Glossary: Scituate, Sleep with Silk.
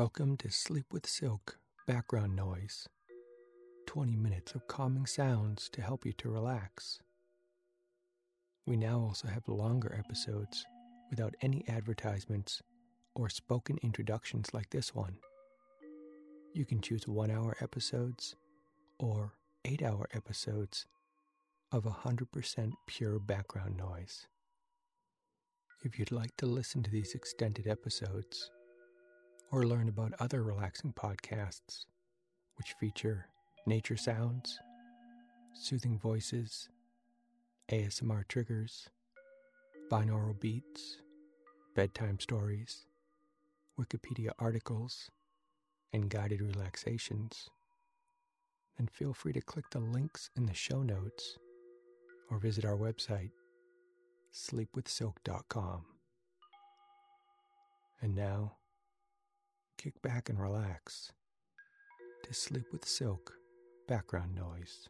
Welcome to Sleep with Silk Background Noise. 20 minutes of calming sounds to help you to relax. We now also have longer episodes without any advertisements or spoken introductions like this one. You can choose 1-hour episodes or 8-hour episodes of 100% pure background noise. If you'd like to listen to these extended episodes, or learn about other relaxing podcasts, which feature nature sounds, soothing voices, ASMR triggers, binaural beats, bedtime stories, Wikipedia articles, and guided relaxations, then feel free to click the links in the show notes or visit our website, sleepwithsilk.com. And now, kick back and relax to Sleep with Silk Background Noise.